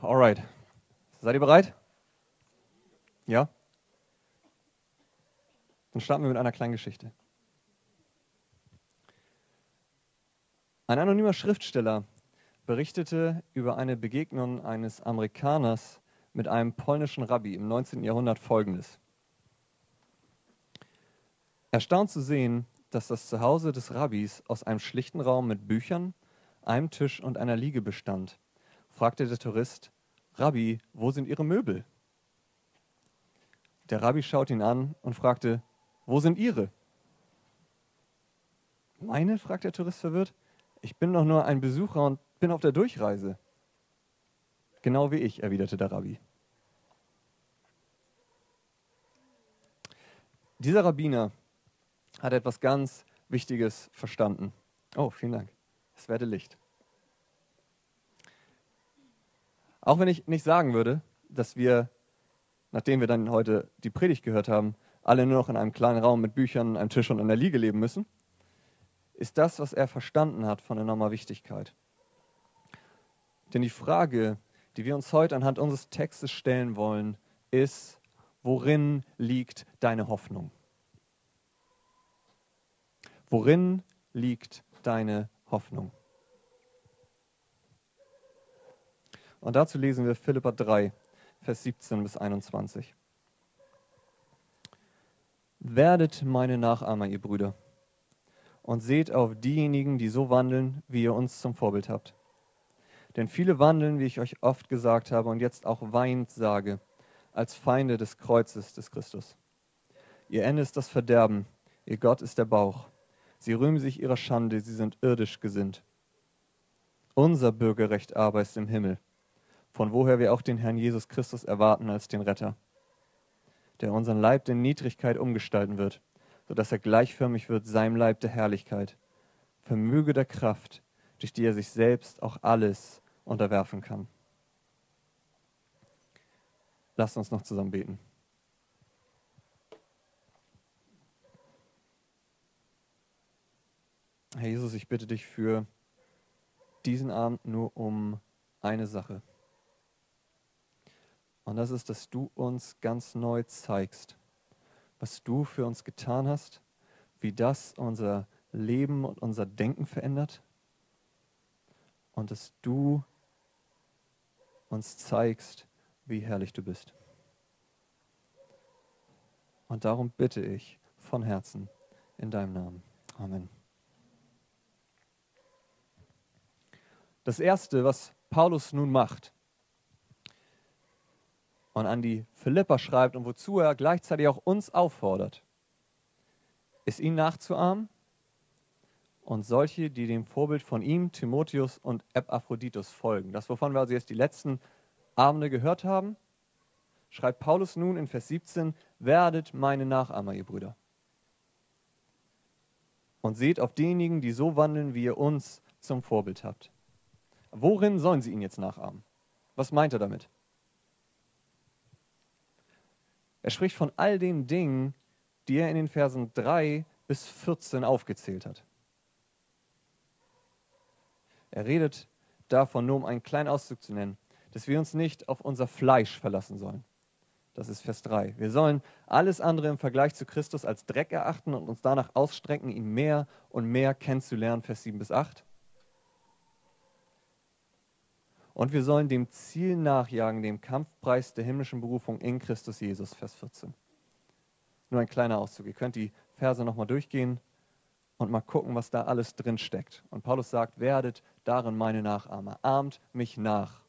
Alright. Seid ihr bereit? Ja? Dann starten wir mit einer kleinen Geschichte. Ein anonymer Schriftsteller berichtete über eine Begegnung eines Amerikaners mit einem polnischen Rabbi im 19. Jahrhundert Folgendes. Erstaunt zu sehen, dass das Zuhause des Rabbis aus einem schlichten Raum mit Büchern, einem Tisch und einer Liege bestand, fragte der Tourist: Rabbi, wo sind Ihre Möbel? Der Rabbi schaute ihn an und fragte: Wo sind Ihre? Meine? Fragt der Tourist verwirrt. Ich bin doch nur ein Besucher und bin auf der Durchreise. Genau wie ich, erwiderte der Rabbi. Dieser Rabbiner hat etwas ganz Wichtiges verstanden. Oh, vielen Dank. Es werde Licht. Auch wenn ich nicht sagen würde, dass wir, nachdem wir dann heute die Predigt gehört haben, alle nur noch in einem kleinen Raum mit Büchern, einem Tisch und einer Liege leben müssen, ist das, was er verstanden hat, von enormer Wichtigkeit. Denn die Frage, die wir uns heute anhand unseres Textes stellen wollen, ist: Worin liegt deine Hoffnung? Worin liegt deine Hoffnung? Und dazu lesen wir Philipper 3, Vers 17 bis 21. Werdet meine Nachahmer, ihr Brüder, und seht auf diejenigen, die so wandeln, wie ihr uns zum Vorbild habt. Denn viele wandeln, wie ich euch oft gesagt habe und jetzt auch weinend sage, als Feinde des Kreuzes des Christus. Ihr Ende ist das Verderben, ihr Gott ist der Bauch. Sie rühmen sich ihrer Schande, sie sind irdisch gesinnt. Unser Bürgerrecht aber ist im Himmel, von woher wir auch den Herrn Jesus Christus erwarten als den Retter, der unseren Leib in Niedrigkeit umgestalten wird, sodass er gleichförmig wird seinem Leib der Herrlichkeit, vermöge der Kraft, durch die er sich selbst auch alles unterwerfen kann. Lasst uns noch zusammen beten. Herr Jesus, ich bitte dich für diesen Abend nur um eine Sache. Und das ist, dass du uns ganz neu zeigst, was du für uns getan hast, wie das unser Leben und unser Denken verändert. Und dass du uns zeigst, wie herrlich du bist. Und darum bitte ich von Herzen in deinem Namen. Amen. Das Erste, was Paulus nun macht und an die Philipper schreibt und wozu er gleichzeitig auch uns auffordert, ist, ihn nachzuahmen und solche, die dem Vorbild von ihm, Timotheus und Epaphroditus folgen. Das, wovon wir also jetzt die letzten Abende gehört haben, schreibt Paulus nun in Vers 17: Werdet meine Nachahmer, ihr Brüder. Und seht auf diejenigen, die so wandeln, wie ihr uns zum Vorbild habt. Worin sollen sie ihn jetzt nachahmen? Was meint er damit? Er spricht von all den Dingen, die er in den Versen 3 bis 14 aufgezählt hat. Er redet davon, nur um einen kleinen Auszug zu nennen, dass wir uns nicht auf unser Fleisch verlassen sollen. Das ist Vers 3. Wir sollen alles andere im Vergleich zu Christus als Dreck erachten und uns danach ausstrecken, ihn mehr und mehr kennenzulernen, Vers 7 bis 8. Und wir sollen dem Ziel nachjagen, dem Kampfpreis der himmlischen Berufung in Christus Jesus, Vers 14. Nur ein kleiner Auszug. Ihr könnt die Verse nochmal durchgehen und mal gucken, was da alles drin steckt. Und Paulus sagt: Werdet darin meine Nachahmer. Ahmt mich nach.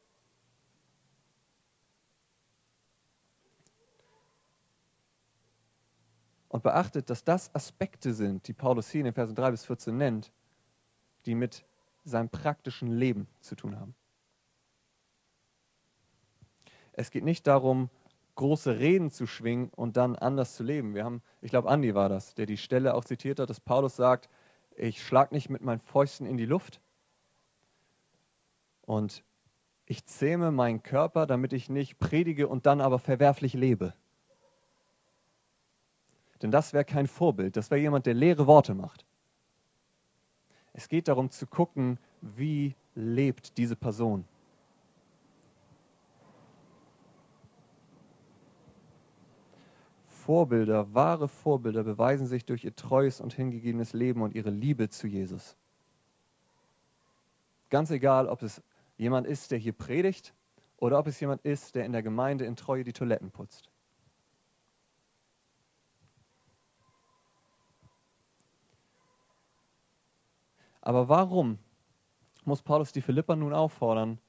Und beachtet, dass das Aspekte sind, die Paulus hier in den Versen 3 bis 14 nennt, die mit seinem praktischen Leben zu tun haben. Es geht nicht darum, große Reden zu schwingen und dann anders zu leben. Wir haben, ich glaube, Andi war das, der die Stelle auch zitiert hat, dass Paulus sagt: Ich schlage nicht mit meinen Fäusten in die Luft und ich zähme meinen Körper, damit ich nicht predige und dann aber verwerflich lebe. Denn das wäre kein Vorbild, das wäre jemand, der leere Worte macht. Es geht darum zu gucken, wie lebt diese Person. Vorbilder, wahre Vorbilder beweisen sich durch ihr treues und hingegebenes Leben und ihre Liebe zu Jesus. Ganz egal, ob es jemand ist, der hier predigt oder ob es jemand ist, der in der Gemeinde in Treue die Toiletten putzt. Aber warum muss Paulus die Philipper nun auffordern,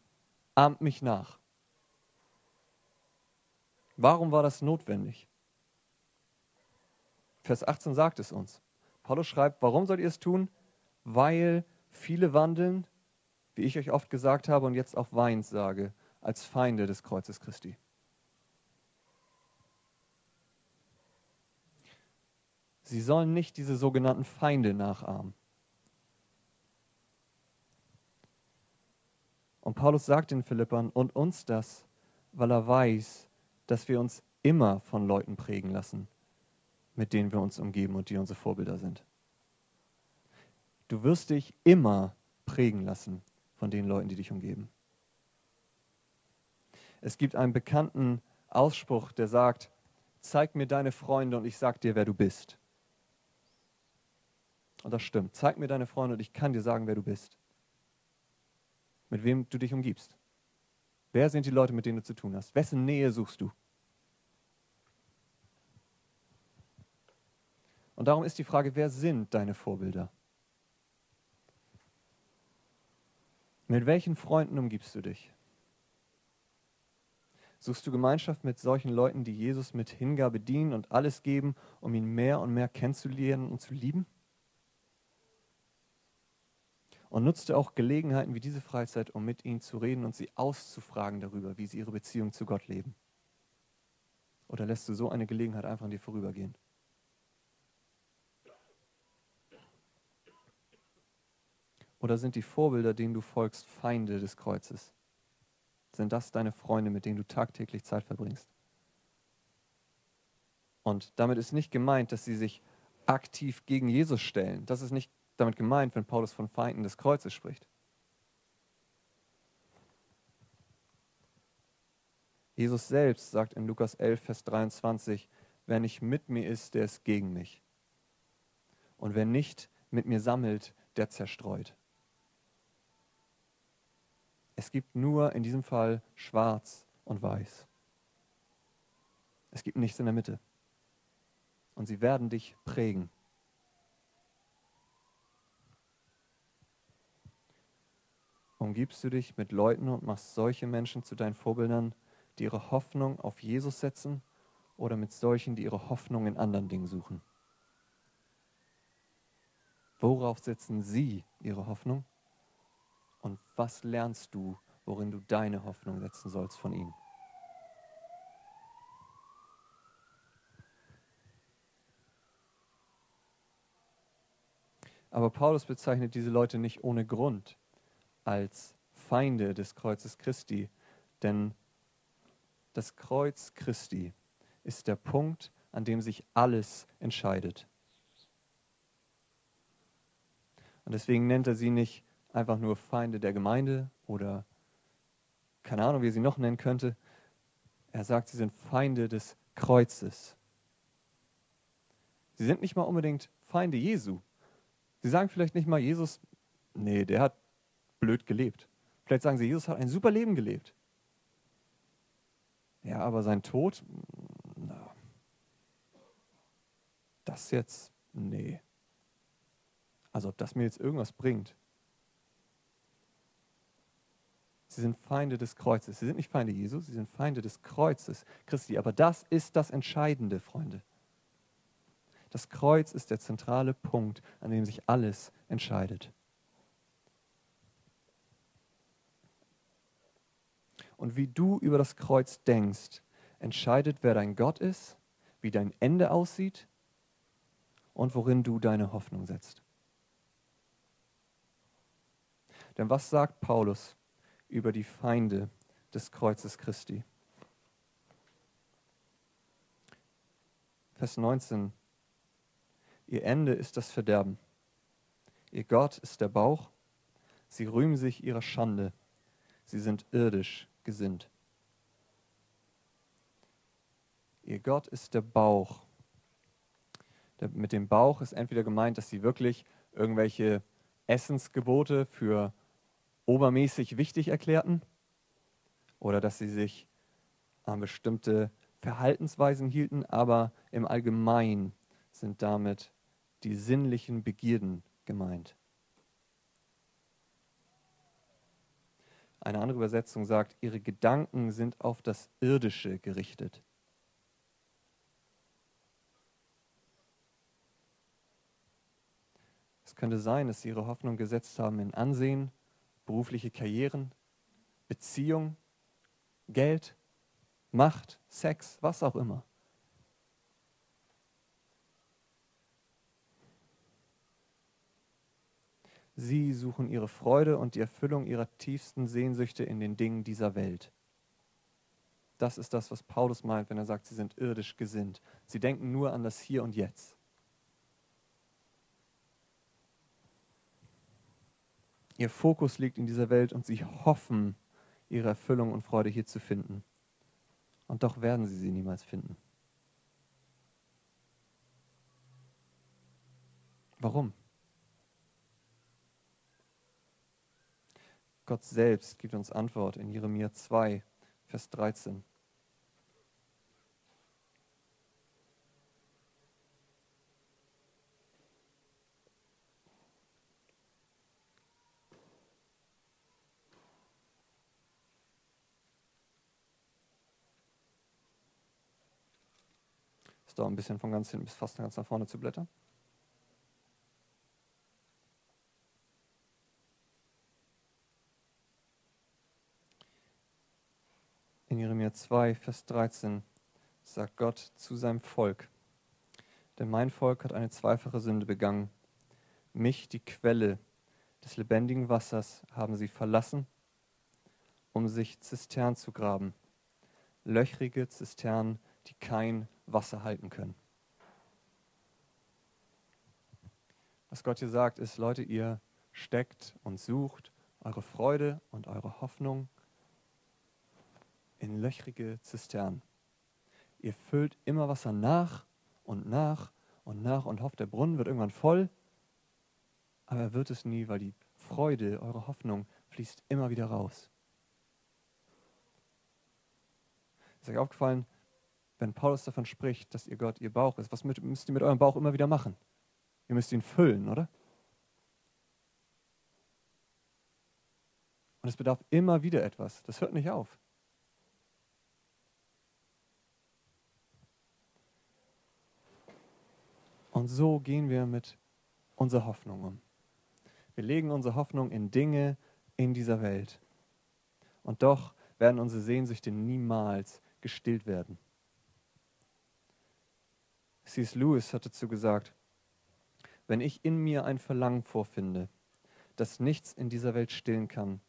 ahmt mich nach? Warum war das notwendig? Vers 18 sagt es uns. Paulus schreibt, warum sollt ihr es tun? Weil viele wandeln, wie ich euch oft gesagt habe und jetzt auch weinend sage, als Feinde des Kreuzes Christi. Sie sollen nicht diese sogenannten Feinde nachahmen. Und Paulus sagt den Philippern und uns das, weil er weiß, dass wir uns immer von Leuten prägen lassen, mit denen wir uns umgeben und die unsere Vorbilder sind. Du wirst dich immer prägen lassen von den Leuten, die dich umgeben. Es gibt einen bekannten Ausspruch, der sagt, zeig mir deine Freunde und ich sag dir, wer du bist. Und das stimmt. Zeig mir deine Freunde und ich kann dir sagen, wer du bist. Mit wem du dich umgibst. Wer sind die Leute, mit denen du zu tun hast? Wessen Nähe suchst du? Und darum ist die Frage, wer sind deine Vorbilder? Mit welchen Freunden umgibst du dich? Suchst du Gemeinschaft mit solchen Leuten, die Jesus mit Hingabe dienen und alles geben, um ihn mehr und mehr kennenzulernen und zu lieben? Und nutzte auch Gelegenheiten wie diese Freizeit, um mit ihnen zu reden und sie auszufragen darüber, wie sie ihre Beziehung zu Gott leben. Oder lässt du so eine Gelegenheit einfach an dir vorübergehen? Oder sind die Vorbilder, denen du folgst, Feinde des Kreuzes? Sind das deine Freunde, mit denen du tagtäglich Zeit verbringst? Und damit ist nicht gemeint, dass sie sich aktiv gegen Jesus stellen. Das ist nicht damit gemeint, wenn Paulus von Feinden des Kreuzes spricht. Jesus selbst sagt in Lukas 11, Vers 23, wer nicht mit mir ist, der ist gegen mich. Und wer nicht mit mir sammelt, der zerstreut. Es gibt nur in diesem Fall schwarz und weiß. Es gibt nichts in der Mitte. Und sie werden dich prägen. Umgibst du dich mit Leuten und machst solche Menschen zu deinen Vorbildern, die ihre Hoffnung auf Jesus setzen, oder mit solchen, die ihre Hoffnung in anderen Dingen suchen? Worauf setzen sie ihre Hoffnung? Und was lernst du, worin du deine Hoffnung setzen sollst von ihnen? Aber Paulus bezeichnet diese Leute nicht ohne Grund als Feinde des Kreuzes Christi, denn das Kreuz Christi ist der Punkt, an dem sich alles entscheidet. Und deswegen nennt er sie nicht einfach nur Feinde der Gemeinde oder keine Ahnung, wie er sie noch nennen könnte. Er sagt, sie sind Feinde des Kreuzes. Sie sind nicht mal unbedingt Feinde Jesu. Sie sagen vielleicht nicht mal, Jesus, nee, der hat blöd gelebt. Vielleicht sagen sie, Jesus hat ein super Leben gelebt. Ja, aber sein Tod, na, das jetzt, nee. Also ob das mir jetzt irgendwas bringt. Sie sind Feinde des Kreuzes. Sie sind nicht Feinde Jesu, sie sind Feinde des Kreuzes Christi. Aber das ist das Entscheidende, Freunde. Das Kreuz ist der zentrale Punkt, an dem sich alles entscheidet. Und wie du über das Kreuz denkst, entscheidet, wer dein Gott ist, wie dein Ende aussieht und worin du deine Hoffnung setzt. Denn was sagt Paulus über die Feinde des Kreuzes Christi? Vers 19. Ihr Ende ist das Verderben. Ihr Gott ist der Bauch. Sie rühmen sich ihrer Schande. Sie sind irdisch gesinnt. Ihr Gott ist der Bauch. Mit dem Bauch ist entweder gemeint, dass sie wirklich irgendwelche Essensgebote für obermäßig wichtig erklärten oder dass sie sich an bestimmte Verhaltensweisen hielten, aber im Allgemeinen sind damit die sinnlichen Begierden gemeint. Eine andere Übersetzung sagt, ihre Gedanken sind auf das Irdische gerichtet. Es könnte sein, dass sie ihre Hoffnung gesetzt haben in Ansehen, berufliche Karrieren, Beziehung, Geld, Macht, Sex, was auch immer. Sie suchen ihre Freude und die Erfüllung ihrer tiefsten Sehnsüchte in den Dingen dieser Welt. Das ist das, was Paulus meint, wenn er sagt, sie sind irdisch gesinnt. Sie denken nur an das Hier und Jetzt. Ihr Fokus liegt in dieser Welt und sie hoffen, ihre Erfüllung und Freude hier zu finden. Und doch werden sie sie niemals finden. Warum? Gott selbst gibt uns Antwort in Jeremia 2, Vers 13. Es dauert ein bisschen von ganz hinten bis fast ganz nach vorne zu blättern. In Jeremia 2, Vers 13 sagt Gott zu seinem Volk, denn mein Volk hat eine zweifache Sünde begangen. Mich, die Quelle des lebendigen Wassers, haben sie verlassen, um sich Zisternen zu graben, löchrige Zisternen, die kein Wasser halten können. Was Gott hier sagt, ist, Leute, ihr steckt und sucht eure Freude und eure Hoffnung in löchrige Zisternen. Ihr füllt immer Wasser nach und nach und nach und hofft, der Brunnen wird irgendwann voll, aber er wird es nie, weil die Freude, eure Hoffnung fließt immer wieder raus. Ist euch aufgefallen, wenn Paulus davon spricht, dass ihr Gott ihr Bauch ist, was müsst ihr mit eurem Bauch immer wieder machen? Ihr müsst ihn füllen, oder? Und es bedarf immer wieder etwas. Das hört nicht auf. Und so gehen wir mit unserer Hoffnung um. Wir legen unsere Hoffnung in Dinge in dieser Welt. Und doch werden unsere Sehnsüchte niemals gestillt werden. C.S. Lewis hat dazu gesagt, wenn ich in mir ein Verlangen vorfinde, das nichts in dieser Welt stillen kann,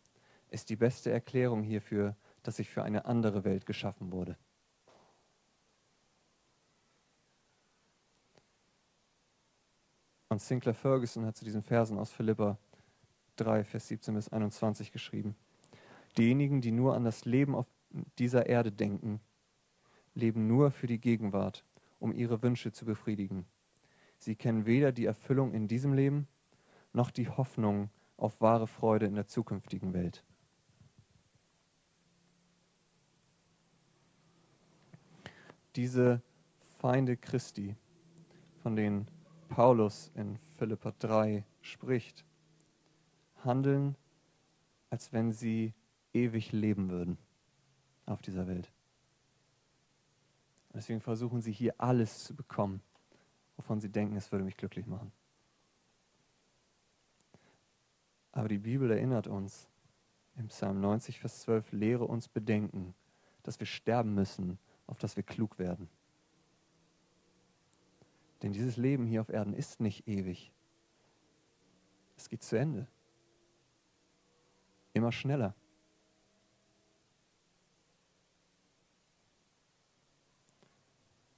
ist die beste Erklärung hierfür, dass ich für eine andere Welt geschaffen wurde. Und Sinclair Ferguson hat zu diesen Versen aus Philipper 3, Vers 17 bis 21 geschrieben. Diejenigen, die nur an das Leben auf dieser Erde denken, leben nur für die Gegenwart, um ihre Wünsche zu befriedigen. Sie kennen weder die Erfüllung in diesem Leben, noch die Hoffnung auf wahre Freude in der zukünftigen Welt. Diese Feinde Christi, von denen Paulus in Philipper 3 spricht, handeln, als wenn sie ewig leben würden auf dieser Welt. Deswegen versuchen sie hier alles zu bekommen, wovon sie denken, es würde mich glücklich machen. Aber die Bibel erinnert uns, im Psalm 90, Vers 12, lehre uns bedenken, dass wir sterben müssen, auf dass wir klug werden. Denn dieses Leben hier auf Erden ist nicht ewig. Es geht zu Ende. Immer schneller.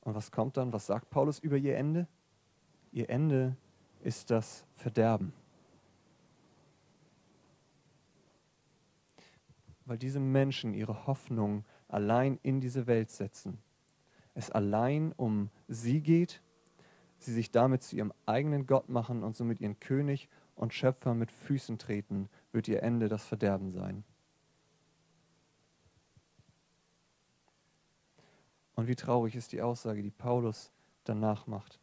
Und was kommt dann? Was sagt Paulus über ihr Ende? Ihr Ende ist das Verderben. Weil diese Menschen ihre Hoffnung allein in diese Welt setzen, es allein um sie geht, sie sich damit zu ihrem eigenen Gott machen und somit ihren König und Schöpfer mit Füßen treten, wird ihr Ende das Verderben sein. Und wie traurig ist die Aussage, die Paulus danach macht.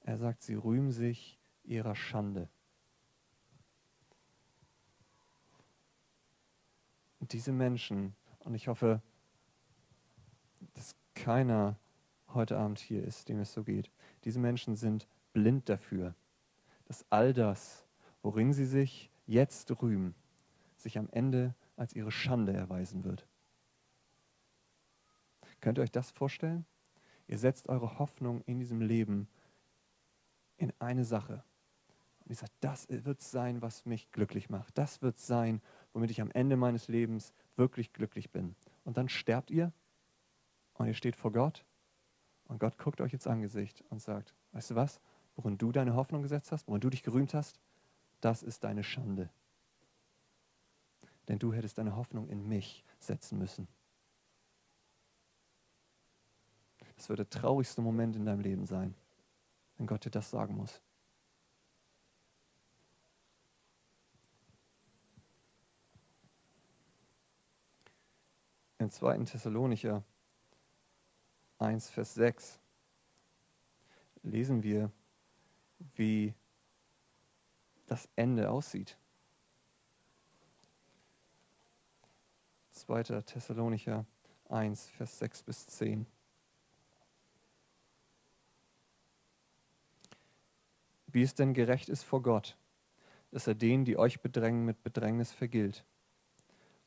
Er sagt, sie rühmen sich ihrer Schande. Und diese Menschen, und ich hoffe, dass keiner heute Abend hier ist, dem es so geht, diese Menschen sind blind dafür, dass all das, worin sie sich jetzt rühmen, sich am Ende als ihre Schande erweisen wird. Könnt ihr euch das vorstellen? Ihr setzt eure Hoffnung in diesem Leben in eine Sache. Und ihr sagt, das wird es sein, was mich glücklich macht. Das wird es sein, womit ich am Ende meines Lebens wirklich glücklich bin. Und dann sterbt ihr und ihr steht vor Gott und Gott guckt euch ins Angesicht und sagt, weißt du was, worin du deine Hoffnung gesetzt hast, worin du dich gerühmt hast, das ist deine Schande. Denn du hättest deine Hoffnung in mich setzen müssen. Das wird der traurigste Moment in deinem Leben sein, wenn Gott dir das sagen muss. Im 2. Thessalonicher 1, Vers 6 lesen wir, wie das Ende aussieht. 2. Thessalonicher 1, Vers 6 bis 10. Wie es denn gerecht ist vor Gott, dass er denen, die euch bedrängen, mit Bedrängnis vergilt.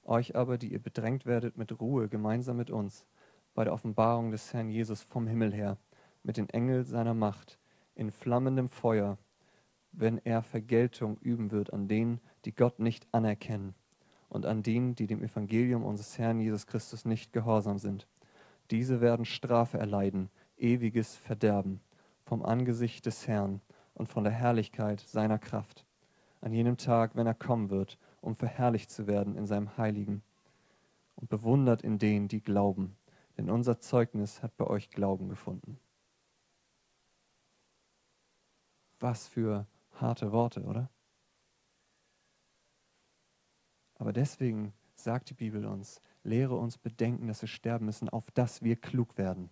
Euch aber, die ihr bedrängt werdet, mit Ruhe gemeinsam mit uns, bei der Offenbarung des Herrn Jesus vom Himmel her, mit den Engeln seiner Macht, in flammendem Feuer, wenn er Vergeltung üben wird an denen, die Gott nicht anerkennen und an denen, die dem Evangelium unseres Herrn Jesus Christus nicht gehorsam sind. Diese werden Strafe erleiden, ewiges Verderben, vom Angesicht des Herrn und von der Herrlichkeit seiner Kraft, an jenem Tag, wenn er kommen wird, um verherrlicht zu werden in seinem Heiligen und bewundert in denen, die glauben, denn unser Zeugnis hat bei euch Glauben gefunden. Was für harte Worte, oder? Aber deswegen sagt die Bibel uns, lehre uns bedenken, dass wir sterben müssen, auf dass wir klug werden.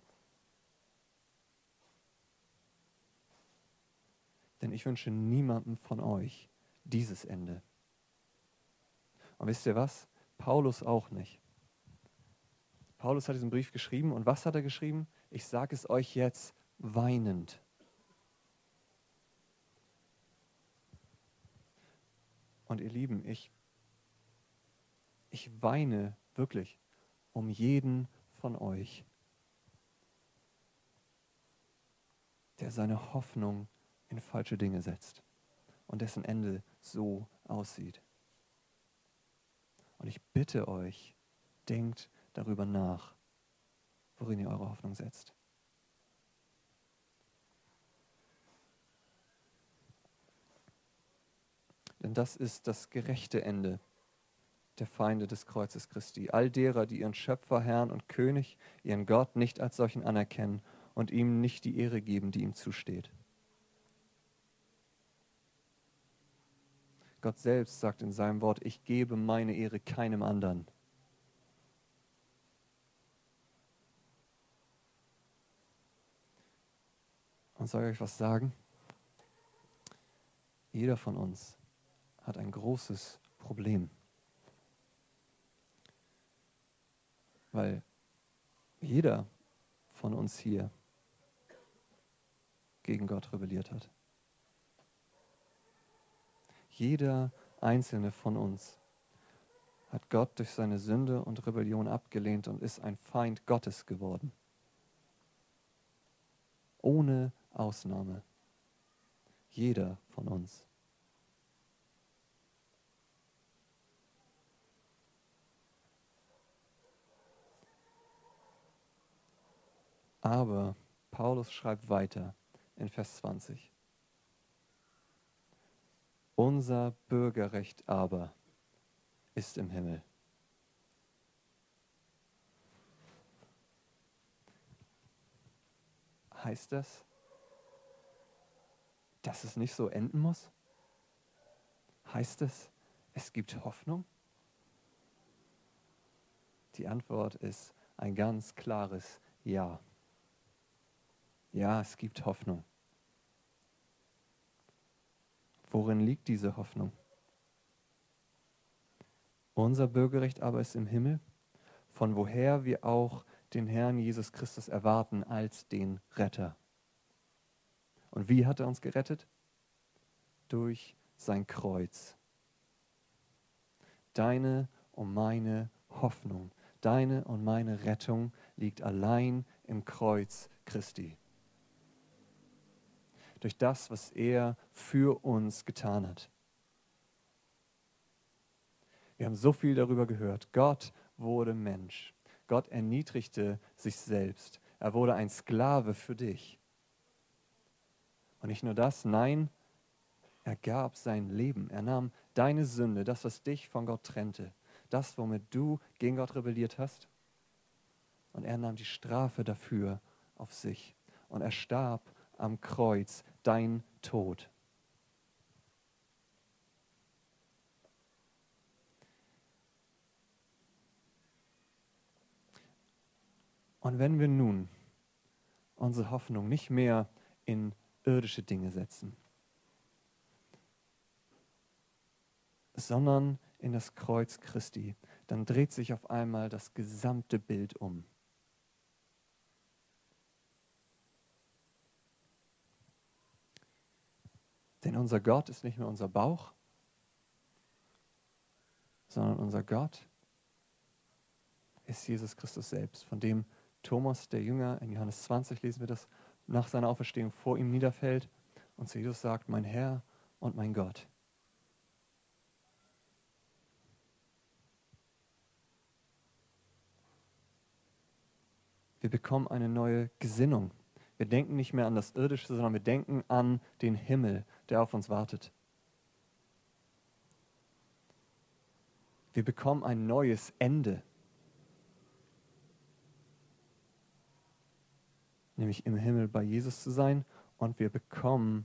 Denn ich wünsche niemandem von euch dieses Ende. Und wisst ihr was? Paulus auch nicht. Paulus hat diesen Brief geschrieben und was hat er geschrieben? Ich sage es euch jetzt weinend. Und ihr Lieben, ich weine wirklich um jeden von euch, der seine Hoffnung in falsche Dinge setzt und dessen Ende so aussieht. Und ich bitte euch, denkt darüber nach, worin ihr eure Hoffnung setzt. Denn das ist das gerechte Ende der Feinde des Kreuzes Christi, all derer, die ihren Schöpfer, Herrn und König, ihren Gott nicht als solchen anerkennen und ihm nicht die Ehre geben, die ihm zusteht. Gott selbst sagt in seinem Wort, ich gebe meine Ehre keinem anderen. Und soll ich euch was sagen? Jeder von uns hat ein großes Problem. Weil jeder von uns hier gegen Gott rebelliert hat. Jeder einzelne von uns hat Gott durch seine Sünde und Rebellion abgelehnt und ist ein Feind Gottes geworden. Ohne Ausnahme. Jeder von uns. Aber Paulus schreibt weiter in Vers 20. Unser Bürgerrecht aber ist im Himmel. Heißt das, dass es nicht so enden muss? Heißt es, es gibt Hoffnung? Die Antwort ist ein ganz klares Ja. Ja, es gibt Hoffnung. Worin liegt diese Hoffnung? Unser Bürgerrecht aber ist im Himmel, von woher wir auch den Herrn Jesus Christus erwarten als den Retter. Und wie hat er uns gerettet? Durch sein Kreuz. Deine und meine Hoffnung, deine und meine Rettung liegt allein im Kreuz Christi. Durch das, was er für uns getan hat. Wir haben so viel darüber gehört. Gott wurde Mensch. Gott erniedrigte sich selbst. Er wurde ein Sklave für dich. Und nicht nur das, nein, er gab sein Leben. Er nahm deine Sünde, das, was dich von Gott trennte, das, womit du gegen Gott rebelliert hast. Und er nahm die Strafe dafür auf sich. Und er starb am Kreuz, dein Tod. Und wenn wir nun unsere Hoffnung nicht mehr in irdische Dinge setzen, sondern in das Kreuz Christi, dann dreht sich auf einmal das gesamte Bild um. Denn unser Gott ist nicht mehr unser Bauch, sondern unser Gott ist Jesus Christus selbst, von dem Thomas, der Jünger, in Johannes 20 lesen wir das, nach seiner Auferstehung vor ihm niederfällt und zu Jesus sagt, mein Herr und mein Gott. Wir bekommen eine neue Gesinnung. Wir denken nicht mehr an das Irdische, sondern wir denken an den Himmel, der auf uns wartet. Wir bekommen ein neues Ende. Nämlich im Himmel bei Jesus zu sein. Und wir bekommen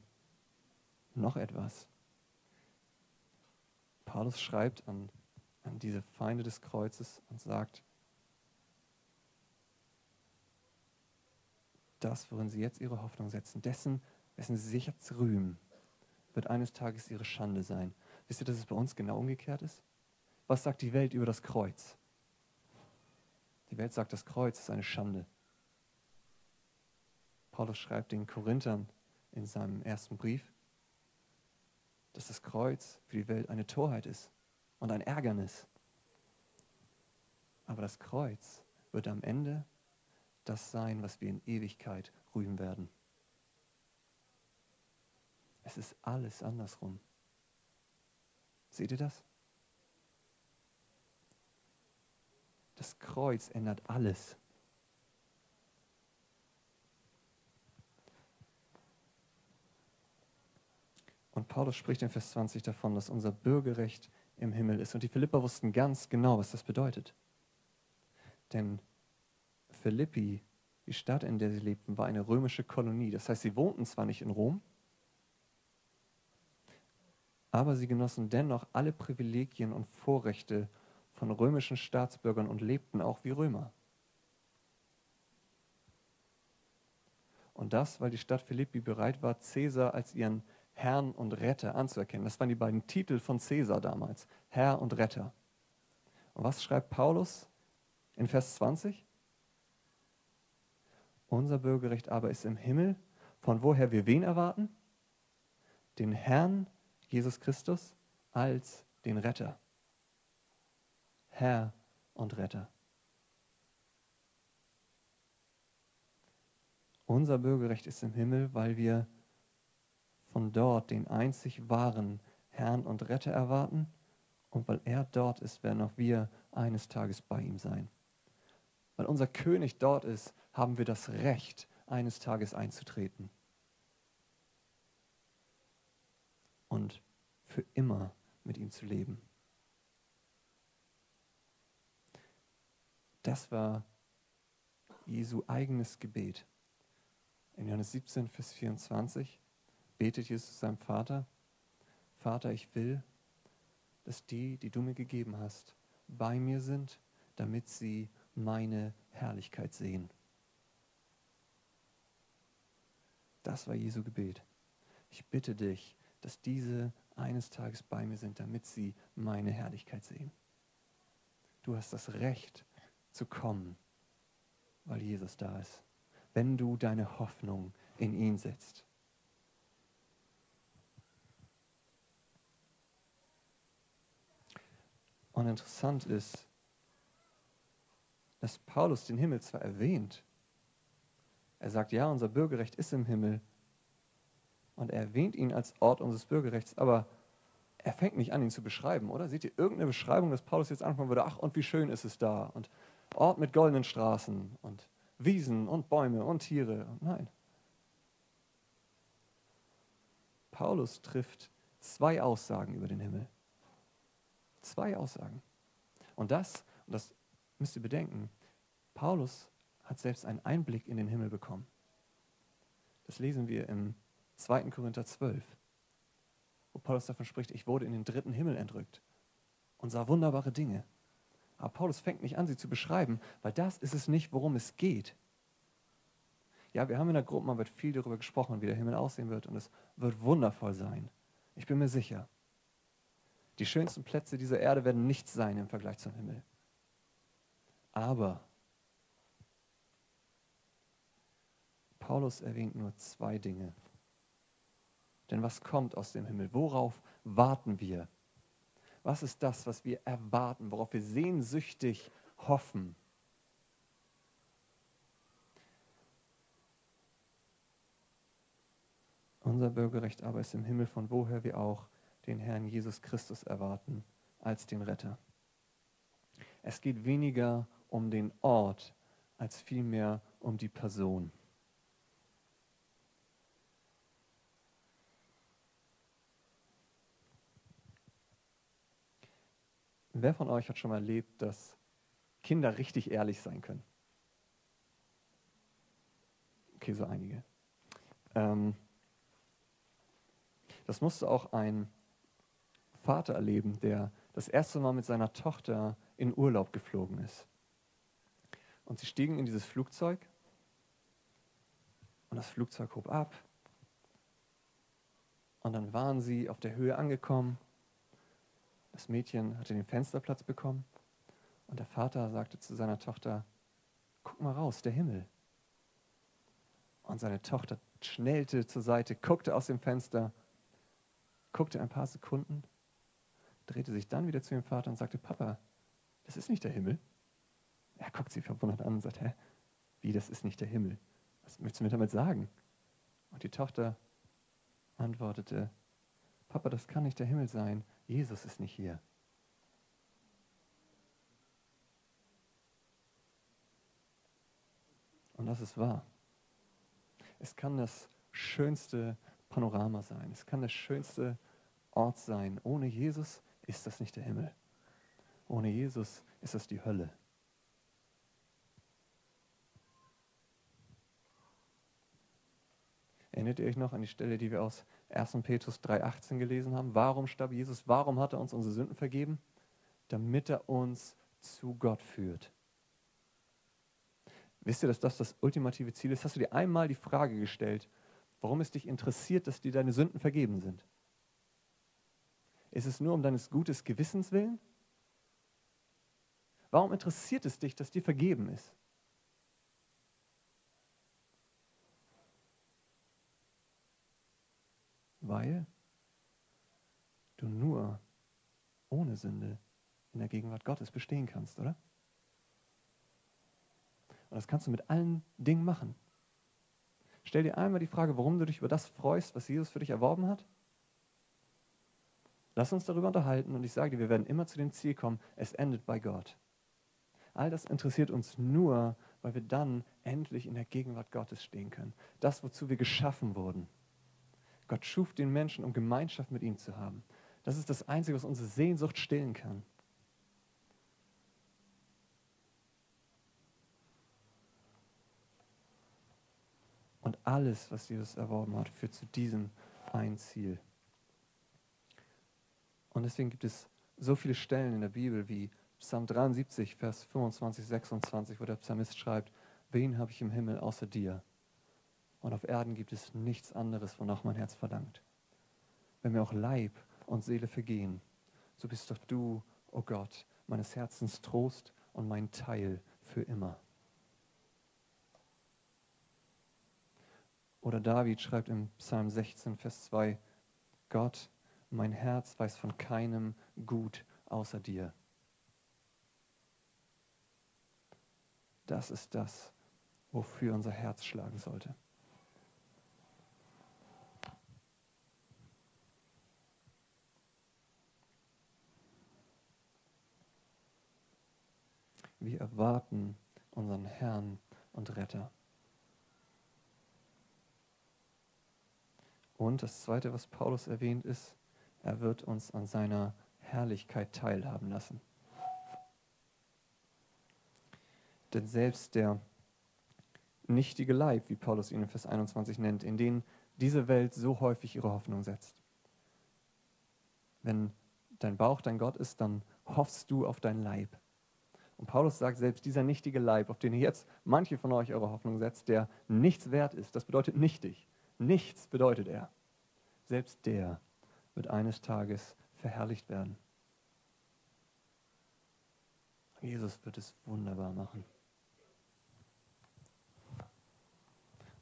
noch etwas. Paulus schreibt an diese Feinde des Kreuzes und sagt, das, worin sie jetzt ihre Hoffnung setzen, dessen, wessen sie sich jetzt rühmen, wird eines Tages ihre Schande sein. Wisst ihr, dass es bei uns genau umgekehrt ist? Was sagt die Welt über das Kreuz? Die Welt sagt, das Kreuz ist eine Schande. Paulus schreibt den Korinthern in seinem ersten Brief, dass das Kreuz für die Welt eine Torheit ist und ein Ärgernis. Aber das Kreuz wird am Ende das sein, was wir in Ewigkeit rühmen werden. Es ist alles andersrum. Seht ihr das? Das Kreuz ändert alles. Und Paulus spricht in Vers 20 davon, dass unser Bürgerrecht im Himmel ist. Und die Philipper wussten ganz genau, was das bedeutet. Denn Philippi, die Stadt, in der sie lebten, war eine römische Kolonie. Das heißt, sie wohnten zwar nicht in Rom, aber sie genossen dennoch alle Privilegien und Vorrechte von römischen Staatsbürgern und lebten auch wie Römer. Und das, weil die Stadt Philippi bereit war, Cäsar als ihren Herrn und Retter anzuerkennen. Das waren die beiden Titel von Cäsar damals, Herr und Retter. Und was schreibt Paulus in Vers 20? Unser Bürgerrecht aber ist im Himmel, von woher wir wen erwarten? Den Herrn Jesus Christus als den Retter. Herr und Retter. Unser Bürgerrecht ist im Himmel, weil wir von dort den einzig wahren Herrn und Retter erwarten und weil er dort ist, werden auch wir eines Tages bei ihm sein. Weil unser König dort ist, haben wir das Recht, eines Tages einzutreten. Und für immer mit ihm zu leben. Das war Jesu eigenes Gebet. In Johannes 17, Vers 24 betet Jesus seinem Vater: Vater, ich will, dass die, die du mir gegeben hast, bei mir sind, damit sie meine Herrlichkeit sehen. Das war Jesu Gebet. Ich bitte dich, dass diese eines Tages bei mir sind, damit sie meine Herrlichkeit sehen. Du hast das Recht zu kommen, weil Jesus da ist, wenn du deine Hoffnung in ihn setzt. Und interessant ist, dass Paulus den Himmel zwar erwähnt, er sagt, ja, unser Bürgerrecht ist im Himmel, und er erwähnt ihn als Ort unseres Bürgerrechts, aber er fängt nicht an, ihn zu beschreiben, oder? Seht ihr irgendeine Beschreibung, dass Paulus jetzt anfangen würde, ach, und wie schön ist es da, und Ort mit goldenen Straßen, und Wiesen, und Bäume, und Tiere, und nein. Paulus trifft zwei Aussagen über den Himmel. Zwei Aussagen. Und das müsst ihr bedenken, Paulus hat selbst einen Einblick in den Himmel bekommen. Das lesen wir im 2. Korinther 12, wo Paulus davon spricht, ich wurde in den dritten Himmel entrückt und sah wunderbare Dinge. Aber Paulus fängt nicht an, sie zu beschreiben, weil das ist es nicht, worum es geht. Ja, wir haben in der Gruppenarbeit viel darüber gesprochen, wie der Himmel aussehen wird, und es wird wundervoll sein. Ich bin mir sicher. Die schönsten Plätze dieser Erde werden nichts sein im Vergleich zum Himmel. Aber Paulus erwähnt nur zwei Dinge. Denn was kommt aus dem Himmel? Worauf warten wir? Was ist das, was wir erwarten, worauf wir sehnsüchtig hoffen? Unser Bürgerrecht aber ist im Himmel, von woher wir auch den Herrn Jesus Christus erwarten als den Retter. Es geht weniger um den Ort, als vielmehr um die Person. Wer von euch hat schon mal erlebt, dass Kinder richtig ehrlich sein können? Okay, so einige. Das musste auch ein Vater erleben, der das erste Mal mit seiner Tochter in Urlaub geflogen ist. Und sie stiegen in dieses Flugzeug und das Flugzeug hob ab. Und dann waren sie auf der Höhe angekommen. Das Mädchen hatte den Fensterplatz bekommen und der Vater sagte zu seiner Tochter, guck mal raus, der Himmel. Und seine Tochter schnellte zur Seite, guckte aus dem Fenster, guckte ein paar Sekunden, drehte sich dann wieder zu dem Vater und sagte, Papa, das ist nicht der Himmel. Er guckt sie verwundert an und sagt, hä, wie, das ist nicht der Himmel? Was möchtest du mir damit sagen? Und die Tochter antwortete, Papa, das kann nicht der Himmel sein. Jesus ist nicht hier. Und das ist wahr. Es kann das schönste Panorama sein. Es kann der schönste Ort sein. Ohne Jesus ist das nicht der Himmel. Ohne Jesus ist das die Hölle. Erinnert ihr euch noch an die Stelle, die wir aus 1. Petrus 3,18 gelesen haben? Warum starb Jesus? Warum hat er uns unsere Sünden vergeben? Damit er uns zu Gott führt. Wisst ihr, dass das das ultimative Ziel ist? Hast du dir einmal die Frage gestellt, warum es dich interessiert, dass dir deine Sünden vergeben sind? Ist es nur um deines gutes Gewissens willen? Warum interessiert es dich, dass dir vergeben ist? Weil du nur ohne Sünde in der Gegenwart Gottes bestehen kannst, oder? Und das kannst du mit allen Dingen machen. Stell dir einmal die Frage, warum du dich über das freust, was Jesus für dich erworben hat. Lass uns darüber unterhalten und ich sage dir, wir werden immer zu dem Ziel kommen, es endet bei Gott. All das interessiert uns nur, weil wir dann endlich in der Gegenwart Gottes stehen können. Das, wozu wir geschaffen wurden. Gott schuf den Menschen, um Gemeinschaft mit ihm zu haben. Das ist das Einzige, was unsere Sehnsucht stillen kann. Und alles, was Jesus erworben hat, führt zu diesem kein Ziel. Und deswegen gibt es so viele Stellen in der Bibel wie Psalm 73, Vers 25, 26, wo der Psalmist schreibt, wen habe ich im Himmel außer dir? Und auf Erden gibt es nichts anderes, wonach mein Herz verlangt. Wenn mir auch Leib und Seele vergehen, so bist doch du, o Gott, meines Herzens Trost und mein Teil für immer. Oder David schreibt im Psalm 16, Vers 2, Gott, mein Herz weiß von keinem Gut außer dir. Das ist das, wofür unser Herz schlagen sollte. Wir erwarten unseren Herrn und Retter. Und das Zweite, was Paulus erwähnt, ist, er wird uns an seiner Herrlichkeit teilhaben lassen. Denn selbst der nichtige Leib, wie Paulus ihn in Vers 21 nennt, in den diese Welt so häufig ihre Hoffnung setzt. Wenn dein Bauch dein Gott ist, dann hoffst du auf deinen Leib. Und Paulus sagt, selbst dieser nichtige Leib, auf den jetzt manche von euch eure Hoffnung setzt, der nichts wert ist, das bedeutet nichtig. Nichts bedeutet er. Selbst der wird eines Tages verherrlicht werden. Jesus wird es wunderbar machen.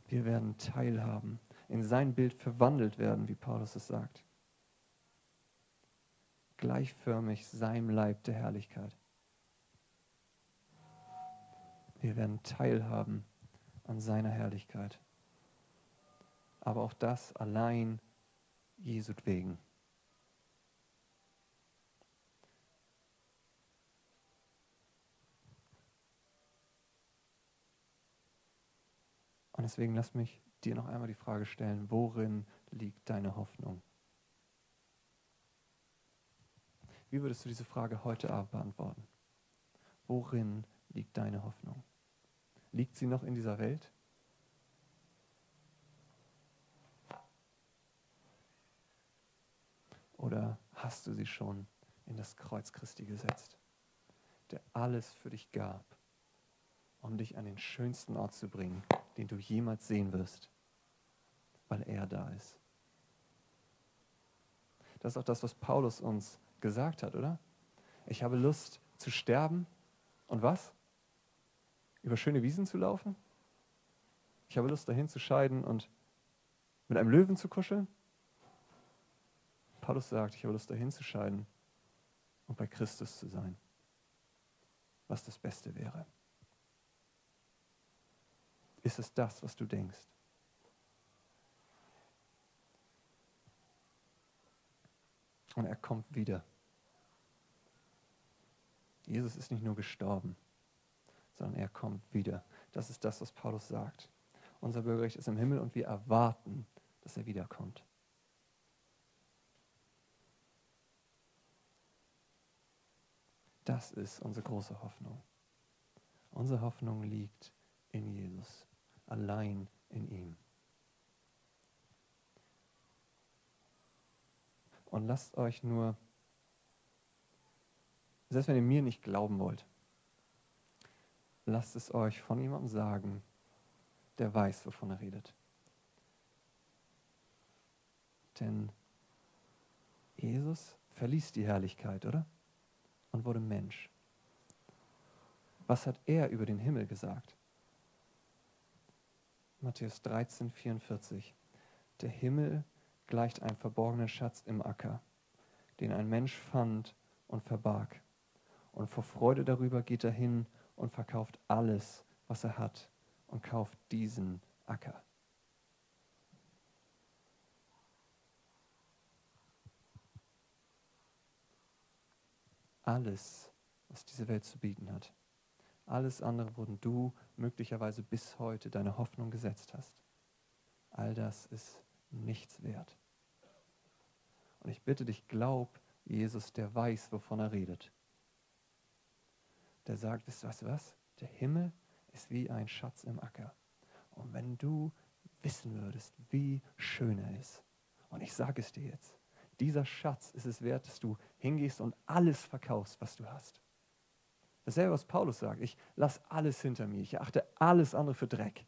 Wir werden teilhaben, in sein Bild verwandelt werden, wie Paulus es sagt. Gleichförmig seinem Leib der Herrlichkeit. Wir werden teilhaben an seiner Herrlichkeit. Aber auch das allein Jesu wegen. Und deswegen lass mich dir noch einmal die Frage stellen, worin liegt deine Hoffnung? Wie würdest du diese Frage heute Abend beantworten? Worin liegt deine Hoffnung? Liegt sie noch in dieser Welt? Oder hast du sie schon in das Kreuz Christi gesetzt, der alles für dich gab, um dich an den schönsten Ort zu bringen, den du jemals sehen wirst, weil er da ist? Das ist auch das, was Paulus uns gesagt hat, oder? Ich habe Lust zu sterben und was? Über schöne Wiesen zu laufen? Ich habe Lust, dahin zu scheiden und mit einem Löwen zu kuscheln? Paulus sagt, ich habe Lust, dahin zu scheiden und bei Christus zu sein, was das Beste wäre. Ist es das, was du denkst? Und er kommt wieder. Jesus ist nicht nur gestorben, sondern er kommt wieder. Das ist das, was Paulus sagt. Unser Bürgerrecht ist im Himmel und wir erwarten, dass er wiederkommt. Das ist unsere große Hoffnung. Unsere Hoffnung liegt in Jesus, allein in ihm. Und lasst euch nur, selbst wenn ihr mir nicht glauben wollt, lasst es euch von jemandem sagen, der weiß, wovon er redet. Denn Jesus verließ die Herrlichkeit, oder? Und wurde Mensch. Was hat er über den Himmel gesagt? Matthäus 13, 44. Der Himmel gleicht einem verborgenen Schatz im Acker, den ein Mensch fand und verbarg. Und vor Freude darüber geht er hin und verkauft alles, was er hat, und kauft diesen Acker. Alles, was diese Welt zu bieten hat. Alles andere, worin du möglicherweise bis heute deine Hoffnung gesetzt hast. All das ist nichts wert. Und ich bitte dich, glaub Jesus, der weiß, wovon er redet. Der sagt, weißt du was? Der Himmel ist wie ein Schatz im Acker. Und wenn du wissen würdest, wie schön er ist Und ich sage es dir jetzt, dieser Schatz ist es wert, dass du hingehst und alles verkaufst, was du hast. Dasselbe, was Paulus sagt, ich lasse alles hinter mir, ich erachte alles andere für Dreck,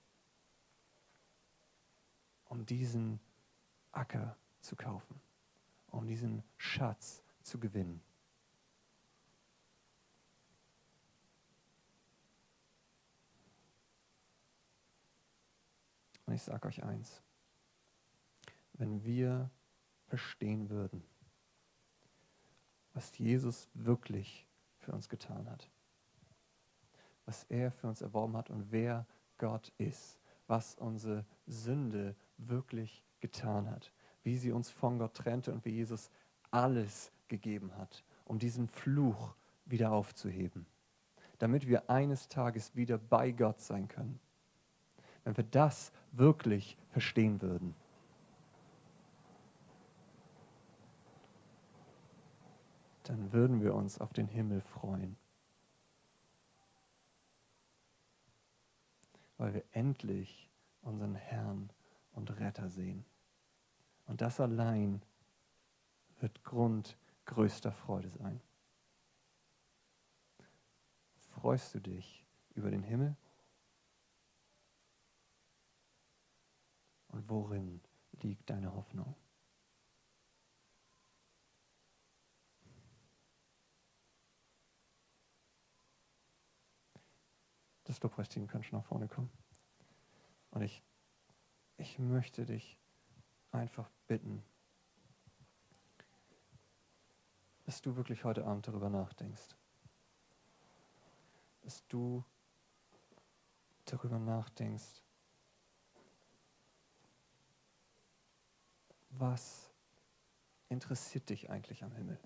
um diesen Acker zu kaufen, um diesen Schatz zu gewinnen. Und ich sage euch eins, wenn wir verstehen würden, was Jesus wirklich für uns getan hat, was er für uns erworben hat und wer Gott ist, was unsere Sünde wirklich getan hat, wie sie uns von Gott trennte und wie Jesus alles gegeben hat, um diesen Fluch wieder aufzuheben, damit wir eines Tages wieder bei Gott sein können. Wenn wir das wirklich verstehen würden. Dann würden wir uns auf den Himmel freuen. Weil wir endlich unseren Herrn und Retter sehen. Und das allein wird Grund größter Freude sein. Freust du dich über den Himmel? Und worin liegt deine Hoffnung? Das Lobpreisteam kann schon nach vorne kommen. Und ich möchte dich einfach bitten, dass du wirklich heute Abend darüber nachdenkst. Dass du darüber nachdenkst, was interessiert dich eigentlich am Himmel?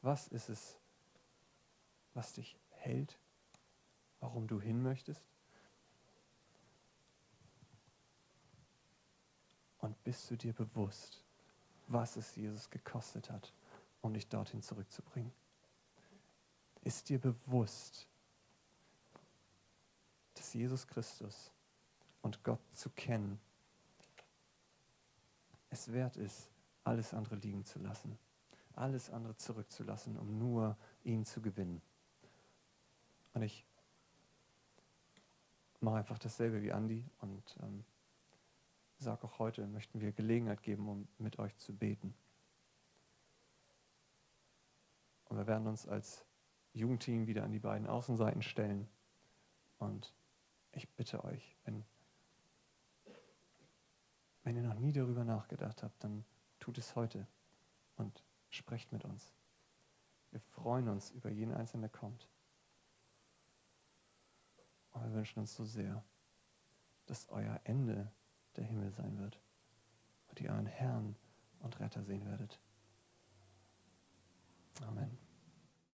Was ist es, was dich hält? Warum du hin möchtest? Und bist du dir bewusst, was es Jesus gekostet hat, um dich dorthin zurückzubringen? Ist dir bewusst, dass Jesus Christus und Gott zu kennen es wert ist, alles andere liegen zu lassen, alles andere zurückzulassen, um nur ihn zu gewinnen? Und ich mache einfach dasselbe wie Andi und sage auch heute, möchten wir Gelegenheit geben, um mit euch zu beten. Und wir werden uns als Jugendteam wieder an die beiden Außenseiten stellen. Und ich bitte euch, wenn ihr noch nie darüber nachgedacht habt, dann tut es heute und sprecht mit uns. Wir freuen uns über jeden Einzelnen, der kommt. Und wir wünschen uns so sehr, dass euer Ende der Himmel sein wird und ihr euren Herrn und Retter sehen werdet. Amen.